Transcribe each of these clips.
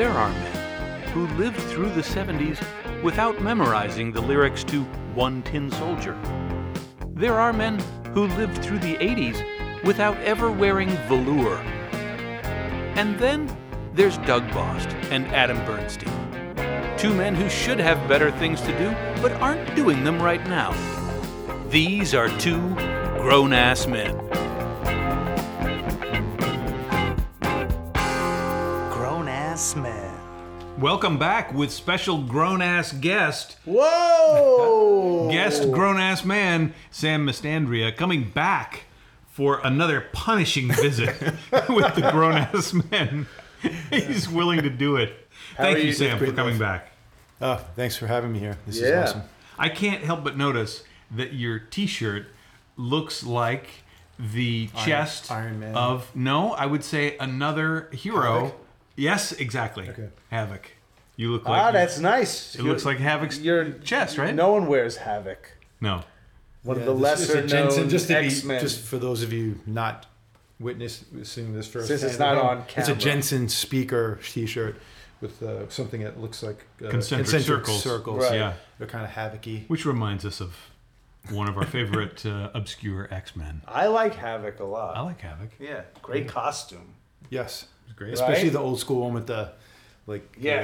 There are men who lived through the 70s without memorizing the lyrics to One Tin Soldier. There are men who lived through the 80s without ever wearing velour. And then there's Doug Bost and Adam Bernstein, two men who should have better things to do but aren't doing them right now. These are two grown-ass men. Grown-ass men. Welcome back with special grown-ass guest. Whoa! Guest grown-ass man, Sam Mastandrea, coming back for another punishing visit with the grown-ass men. He's willing to do it. Thank you, Sam, for coming back. Oh, thanks for having me here. This is awesome. I can't help but notice that your T-shirt looks like the chest of, no, I would say another hero. Havoc? Yes, exactly. Okay. Havoc. You look like... Ah, that's nice. It looks like Havoc's chest, right? No one wears Havoc. No. One of the lesser known X-Men. Just for those of you not witnessing this first, since it's not on camera. It's a Jensen speaker T-shirt with something that looks like concentric circles. Right. Yeah. They're kind of Havoc-y. Which reminds us of one of our favorite obscure X-Men. I like Havoc a lot. Yeah. Great costume. Yes. Great. Especially the old school one with the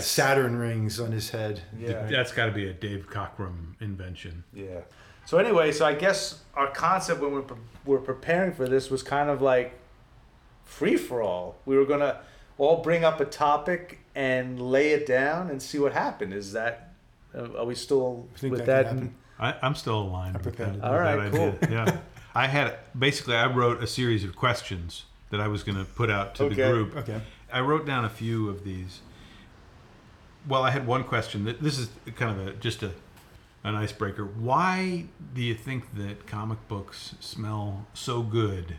Saturn rings on his head. Yeah. That's got to be a Dave Cockrum invention. Yeah. So anyway, I guess our concept when we're preparing for this was kind of like free for all. We were going to all bring up a topic and lay it down and see what happened. Is that, are we still with that? I'm still aligned. All right, cool. Yeah. I wrote a series of questions that I was going to put out to the group. Okay. I wrote down a few of these. Well, I had one question. This is kind of an icebreaker. Why do you think that comic books smell so good,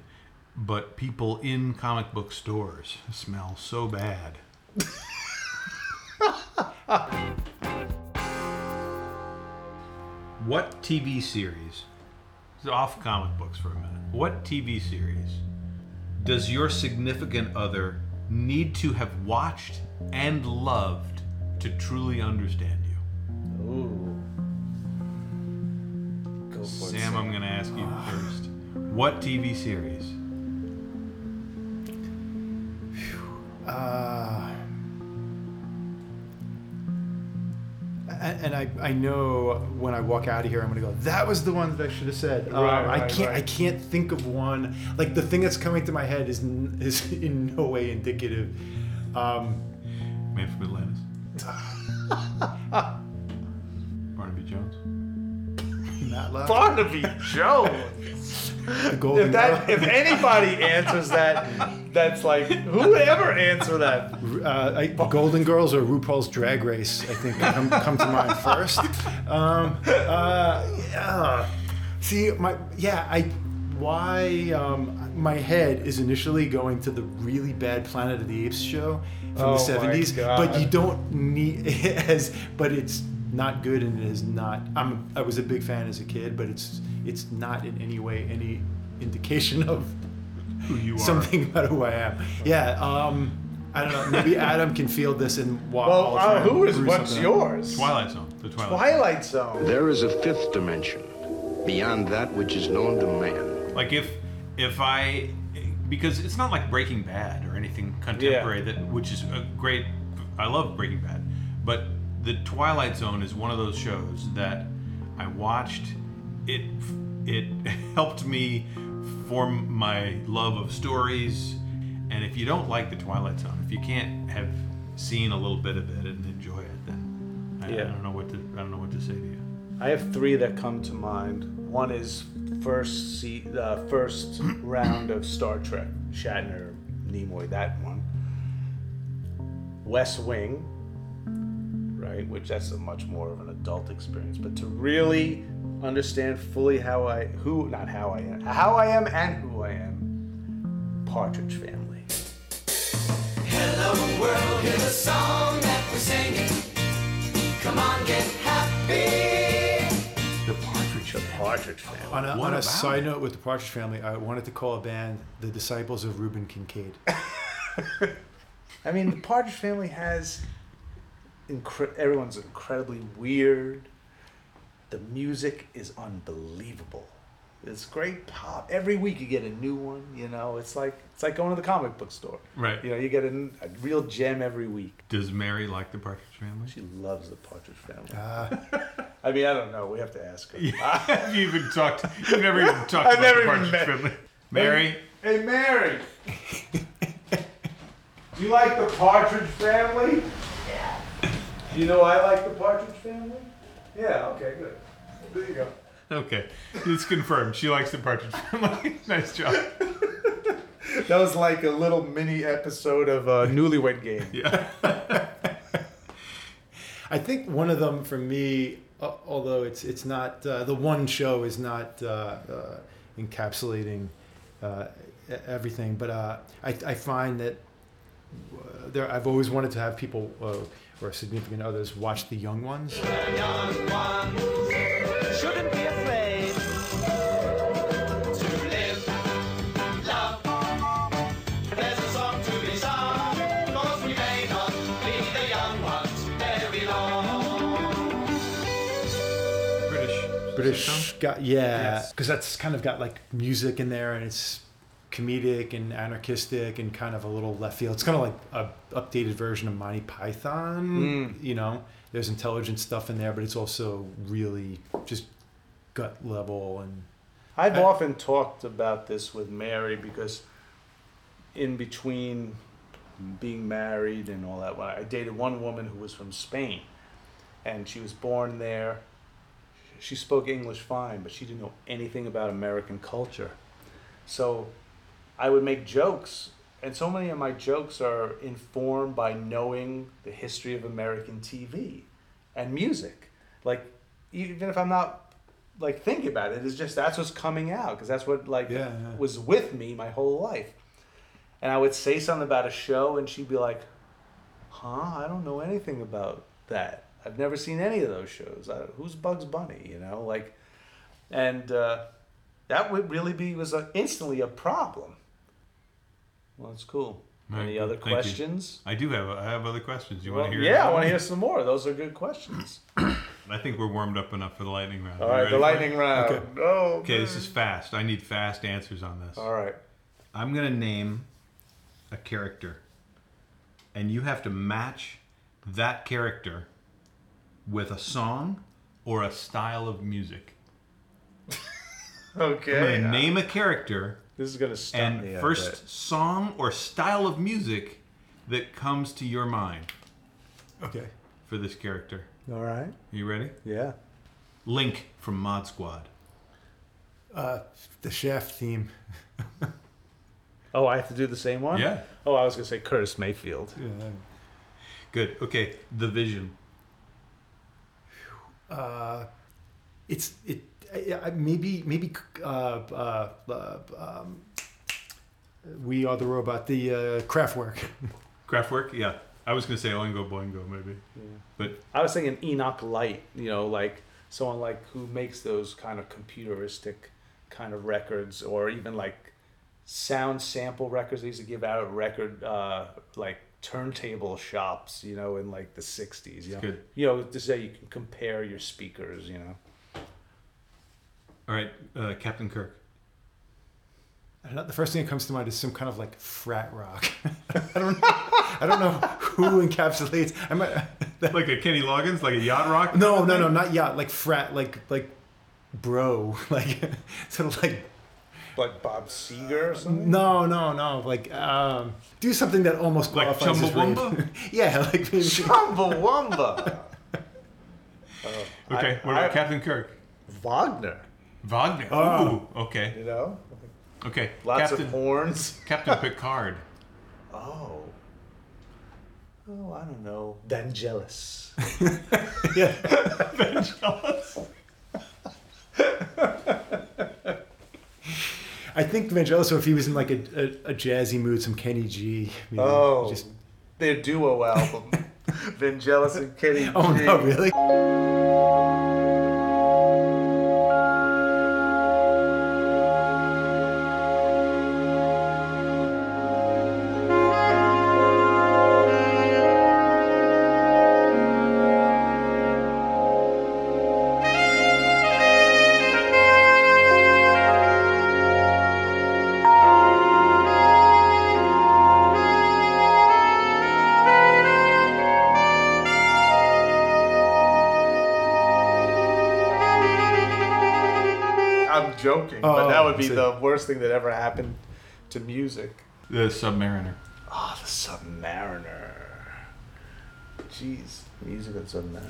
but people in comic book stores smell so bad? What TV series, off comic books for a minute, what TV series does your significant other need to have watched and loved to truly understand you? Ooh. Go for Sam, it. Sam, I'm going to ask you first. What TV series? And I know when I walk out of here, I'm going to go, that was the one that I should have said. I can't think of one. Like, the thing that's coming to my head is in no way indicative. Man from Atlantis. Barnaby Jones. Not loud. Barnaby Jones. If anybody answers that, that's like, who would ever answer that? Golden Girls or RuPaul's Drag Race, I think, come to mind first. See, my head is initially going to the really bad Planet of the Apes show from the 70s, but you don't need it but it's not good, and it is not. I was a big fan as a kid, but it's not in any way any indication of who you are. Something about who I am. Yeah. I don't know. Maybe Adam can field this and walk. Well, what's yours? Twilight Zone. The Twilight Zone. There is a fifth dimension beyond that which is known to man. Like if I, because it's not like Breaking Bad or anything contemporary which is a great. I love Breaking Bad, but The Twilight Zone is one of those shows that I watched. It helped me form my love of stories. And if you don't like The Twilight Zone, if you can't have seen a little bit of it and enjoy it, then I don't know what to say to you. I have three that come to mind. One is first round of Star Trek, Shatner, Nimoy, that one. West Wing. Right, which that's a much more of an adult experience, but to really understand fully how I am and who I am, Partridge Family. Hello world, here's a song that we're singing. Come on, get happy. The Partridge Family. On a side note with the Partridge Family, I wanted to call a band the Disciples of Reuben Kincaid. I mean, the Partridge Family has... everyone's incredibly weird. The music is unbelievable. It's great pop. Every week you get a new one, you know. It's like going to the comic book store. Right. You know, you get a real gem every week. Does Mary like the Partridge Family? She loves the Partridge Family. I mean, I don't know. We have to ask her. Yeah. You've never even talked about the Partridge Family. Mary? Hey, Mary! Do you like the Partridge Family? Yeah. Do you know I like the Partridge Family? Yeah, okay, good. There you go. Okay, it's confirmed. She likes the Partridge Family. Nice job. That was like a little mini episode of Newlywed Game. Yeah. I think one of them for me, although it's not the one show is not encapsulating everything, but I find that I've always wanted to have people or significant others watch The Young Ones. The Young Ones shouldn't be afraid to live, love. There's a song to be sung, cause we may not be the young ones very long. British got, yeah, because yes. That's kind of got like music in there, and it's comedic and anarchistic and kind of a little left field. It's kind of like a updated version of Monty Python. You know, there's intelligent stuff in there, but it's also really just gut level. And I've often talked about this with Mary, because in between being married and all that, I dated one woman who was from Spain, and she was born there. She spoke English fine, but she didn't know anything about American culture. So I would make jokes, and so many of my jokes are informed by knowing the history of American TV and music. Like, even if I'm not like thinking about it, it's just that's what's coming out, because that's what was with me my whole life. And I would say something about a show, and she'd be like, "Huh? I don't know anything about that. I've never seen any of those shows. Who's Bugs Bunny?" You know, like, and that would really was instantly a problem. Well, that's cool. Right. Any other questions? I do have. I have other questions. You want to hear? Yeah, I want to hear some more. Those are good questions. I think we're warmed up enough for the lightning round. All right, the lightning round. Okay. Oh, okay, this is fast. I need fast answers on this. All right. I'm going to name a character, and you have to match that character with a song or a style of music. Okay. I'm going to name a character. This is going to stun me. And first song or style of music that comes to your mind. Okay. For this character. All right. Are you ready? Yeah. Link from Mod Squad. The Shaft theme. Oh, I have to do the same one? Yeah. Oh, I was going to say Curtis Mayfield. Yeah. Good. Okay. The Vision. Maybe We Are the Robot, the Kraftwerk. Kraftwerk, yeah. I was going to say Oingo Boingo, maybe. Yeah. But I was thinking Enoch Light, you know, like someone like who makes those kind of computeristic kind of records, or even like sound sample records. They used to give out at record like turntable shops, you know, in like the 60s. You know? Good. You know, to say you can compare your speakers, you know. All right, Captain Kirk. I don't know, the first thing that comes to mind is some kind of like frat rock. I don't know who encapsulates. Like a Kenny Loggins, like a yacht rock. No, not yacht. Like frat, like bro, like sort of like Bob Seger or something. No. Like do something that almost qualifies like Chumbawamba. Yeah, like maybe Chumbawamba. Okay, what about Captain Kirk? Wagner. Oh, okay. You know? Okay. Lots of horns. Captain Picard. Oh. Oh, I don't know. Vangelis. Yeah. Vangelis. I think Vangelis, or if he was in like a jazzy mood, some Kenny G. Maybe. Oh. Just... Their duo album. Vangelis and Kenny G. Oh, no, really? I'm joking, but that would be the worst thing that ever happened to music. The Submariner. Oh, the Submariner. Jeez, music and Submariner.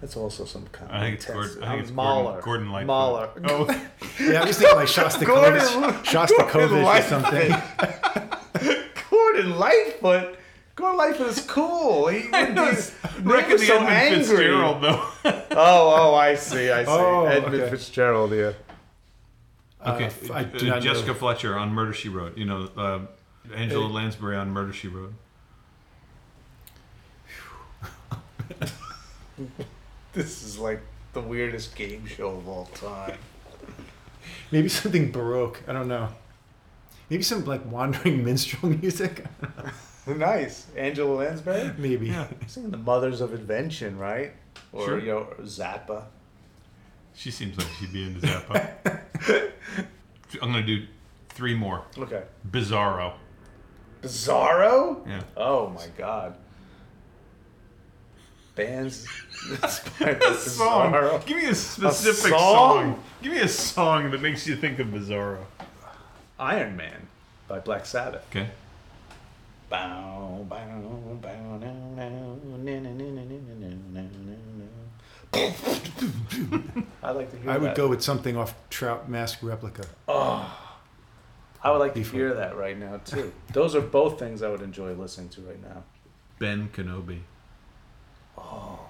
That's also some kind of test. I think it's Gordon Lightfoot. Mahler. Oh. Yeah, I was thinking like Shostakovich or something. Gordon Lightfoot is cool. He was so angry. Fitzgerald, though. I see. Oh, Edmund Fitzgerald, yeah. Okay, Jessica Fletcher on Murder, She Wrote. You know, Angela Lansbury on Murder, She Wrote. This is like the weirdest game show of all time. Maybe something Baroque. I don't know. Maybe some like wandering minstrel music. Nice. Angela Lansbury? Maybe. Yeah. The Mothers of Invention, right? Or sure. Zappa. She seems like she'd be into Zappa. I'm going to do three more. Okay. Bizarro. Bizarro? Yeah. Oh, my God. Bands inspired by Bizarro. Give me a specific song. Give me a song that makes you think of Bizarro. Iron Man by Black Sabbath. Okay. Bow, bow, bow, now, now, na, na, na, na, na, na, na. I'd like to hear that. I would go with something off Trout Mask Replica. Oh, I would like to hear that right now, too. Those are both things I would enjoy listening to right now. Ben Kenobi. Oh.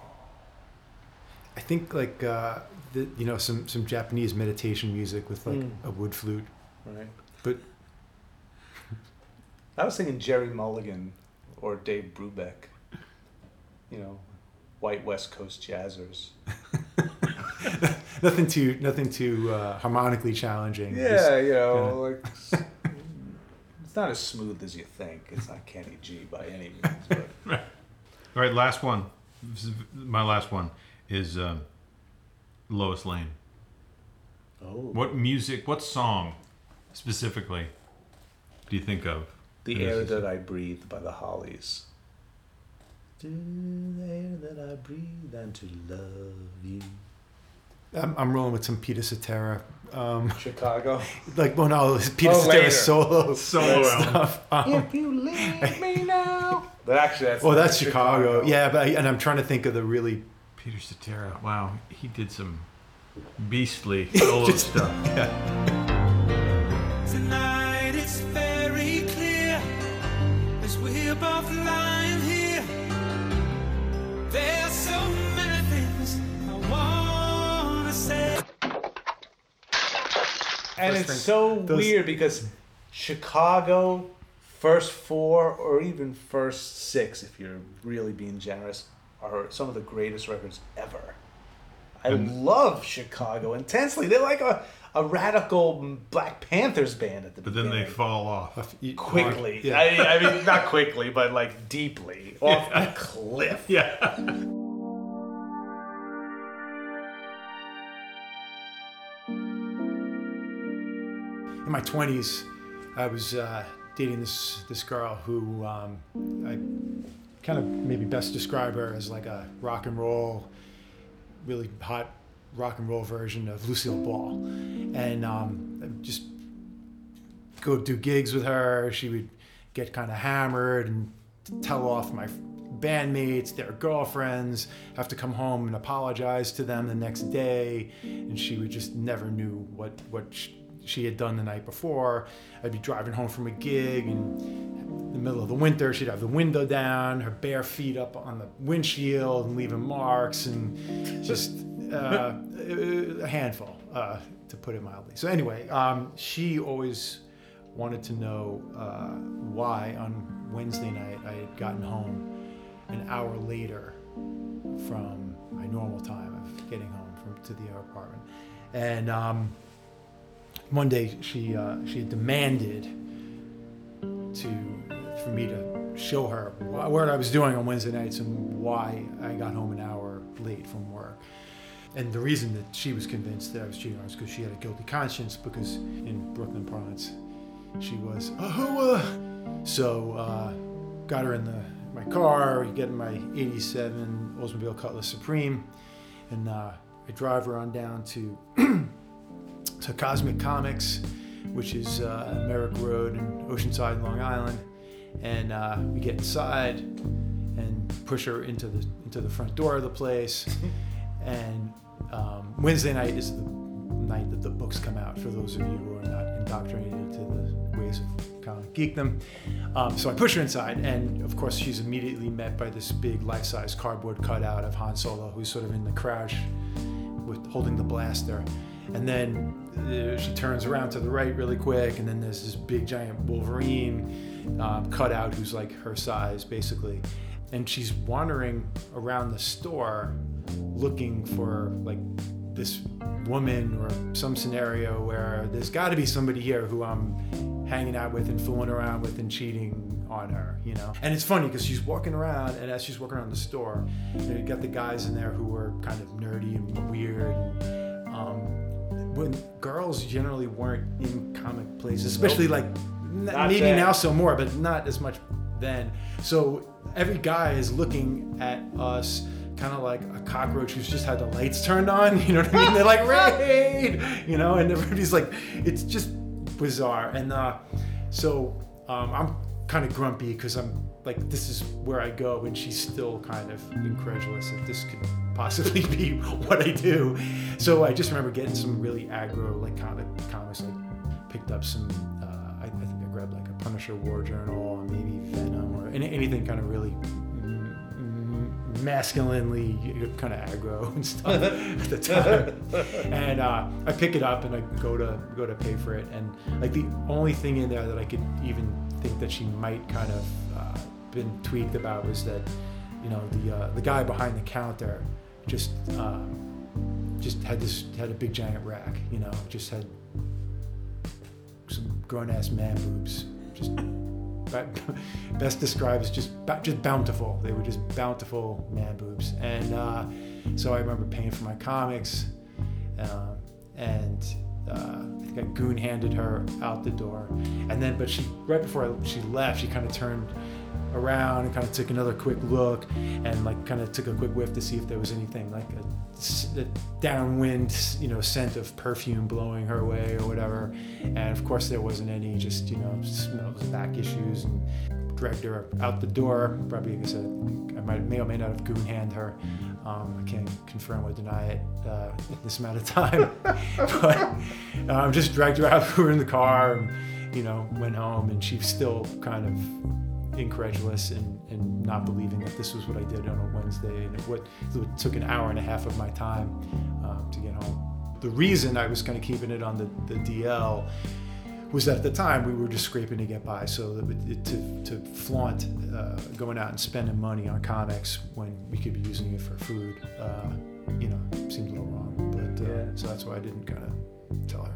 I think, like, some Japanese meditation music with, like, a wood flute. Right. But... I was thinking Jerry Mulligan or Dave Brubeck, white West Coast jazzers. nothing too harmonically challenging. Yeah, it's not as smooth as you think. It's not Kenny G by any means. But. Right. All right, last one. My last one is Lois Lane. Oh. What song specifically do you think of? The Air That I Breathe by the Hollies. The air that I breathe and to love you. I'm rolling with some Peter Cetera. Chicago. Peter Cetera solo stuff. If you leave me now. But actually, that's Chicago. Yeah, but I'm trying to think of the really Peter Cetera. Wow, he did some beastly solo stuff. Yeah. Tonight it's very clear. We're both lying here. There's so many things I want to say. And it's so weird because Chicago, first four or even first six, if you're really being generous, are some of the greatest records ever. I love Chicago intensely. They're like a radical Black Panthers band at the beginning. But then they fall off. Quickly. Yeah. I mean, not quickly, but like deeply. Off a cliff. Yeah. In my 20s, I was dating this girl who I kind of maybe best describe her as like a rock and roll, really hot rock and roll version of Lucille Ball. And I would just go do gigs with her. She would get kind of hammered and tell off my bandmates, their girlfriends, have to come home and apologize to them the next day. And she would just never knew what she had done the night before. I'd be driving home from a gig and in the middle of the winter, she'd have the window down, her bare feet up on the windshield and leaving marks and just... a handful, to put it mildly. So anyway, she always wanted to know why on Wednesday night I had gotten home an hour later from my normal time of getting home to the apartment. And one day she demanded for me to show her what I was doing on Wednesday nights and why I got home an hour late from work. And the reason that she was convinced that I was cheating on her was because she had a guilty conscience, because in Brooklyn parlance, she was a hooah. So got her in my car, we get in my 87 Oldsmobile Cutlass Supreme, and I I drive her on down to Cosmic Comics, which is Merrick Road and Oceanside and Long Island, and we get inside and push her into the front door of the place. And Wednesday night is the night that the books come out, for those of you who are not indoctrinated to the ways of comic geekdom. So I push her inside, and of course she's immediately met by this big life-size cardboard cutout of Han Solo, who's sort of in the crouch with holding the blaster. And then she turns around to the right really quick, and then there's this big giant Wolverine cutout who's like her size, basically. And she's wandering around the store looking for like this woman or some scenario where there's got to be somebody here who I'm hanging out with and fooling around with and cheating on her, you know? And it's funny because she's walking around, and as she's walking around the store, you got the guys in there who were kind of nerdy and weird. When girls generally weren't in comic places, especially now so more, but not as much then. So every guy is looking at us kind of like a cockroach who's just had the lights turned on, you know what I mean? They're like, raid, you know, and everybody's like, it's just bizarre. And so I'm kind of grumpy because I'm like, this is where I go, and she's still kind of incredulous that this could possibly be what I do. So I just remember getting some really aggro, like comics, like picked up some, I think I grabbed like a Punisher War Journal or maybe Venom or anything kind of really masculinely kind of aggro and stuff at the time. And I pick it up and I go to pay for it, and like the only thing in there that I could even think that she might kind of been tweaked about was that, you know, the guy behind the counter just had a big giant rack, you know, just had some grown ass man boobs, just best described as just bountiful. They were just bountiful man boobs. And so I remember paying for my comics, I think I goon-handed her out the door. And then, but she, right before she left, she kind of turned around and kind of took another quick look and like kind of took a quick whiff to see if there was anything like a downwind, you know, scent of perfume blowing her way or whatever. And of course there wasn't any, just, you know, smells, back issues, and dragged her out the door. Probably, like I said, I may or may not have goon-handed her. I can't confirm or deny it this amount of time. But just dragged her out. We were in the car and, you know, went home, and she was still kind of incredulous and not believing that this was what I did on a Wednesday, and it took an hour and a half of my time to get home. The reason I was kind of keeping it on the DL was that at the time we were just scraping to get by, so to flaunt going out and spending money on comics when we could be using it for food, you know, seemed a little wrong. But so that's why I didn't kind of tell her.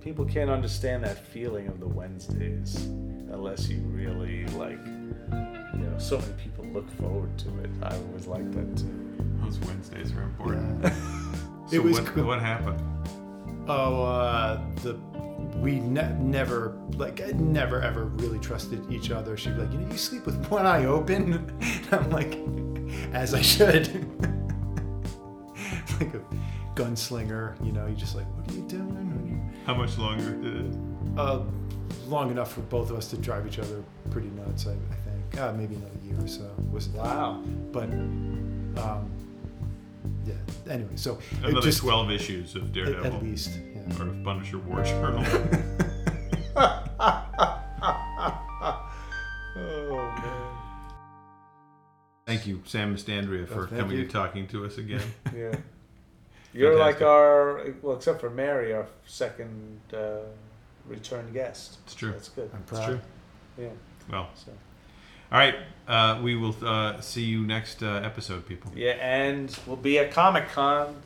People can't understand that feeling of the Wednesdays unless you really, like, you know, so many people look forward to it. I always like that too. Those Wednesdays were important. Yeah. So it was what happened? Oh, we never ever really trusted each other. She'd be like, you know, you sleep with one eye open. And I'm like, as I should. Like a gunslinger, you know, you're just like, what are you doing? How much longer did it? Long enough for both of us to drive each other pretty nuts, I think. Maybe another year or so. Wasn't wow. That. But, yeah. Anyway, so. Another 12 issues of Daredevil. At least. Yeah. Or of Punisher War Journal. Oh, man. Thank you, Sam Mastandrea, for coming and talking to us again. Yeah. You're fantastic. Like except for Mary, our second return guest. It's true. That's good. I'm proud. It's true. Yeah. Well. So. All right. We will see you next episode, people. Yeah, and we'll be at Comic-Con.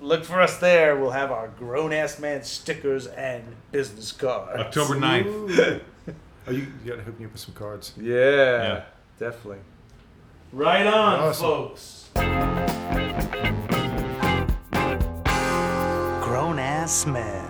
Look for us there. We'll have our grown-ass man stickers and business cards. October 9th. Oh, you got to hook me up with some cards. Yeah. Definitely. Right on, awesome. Folks. Grown-ass man.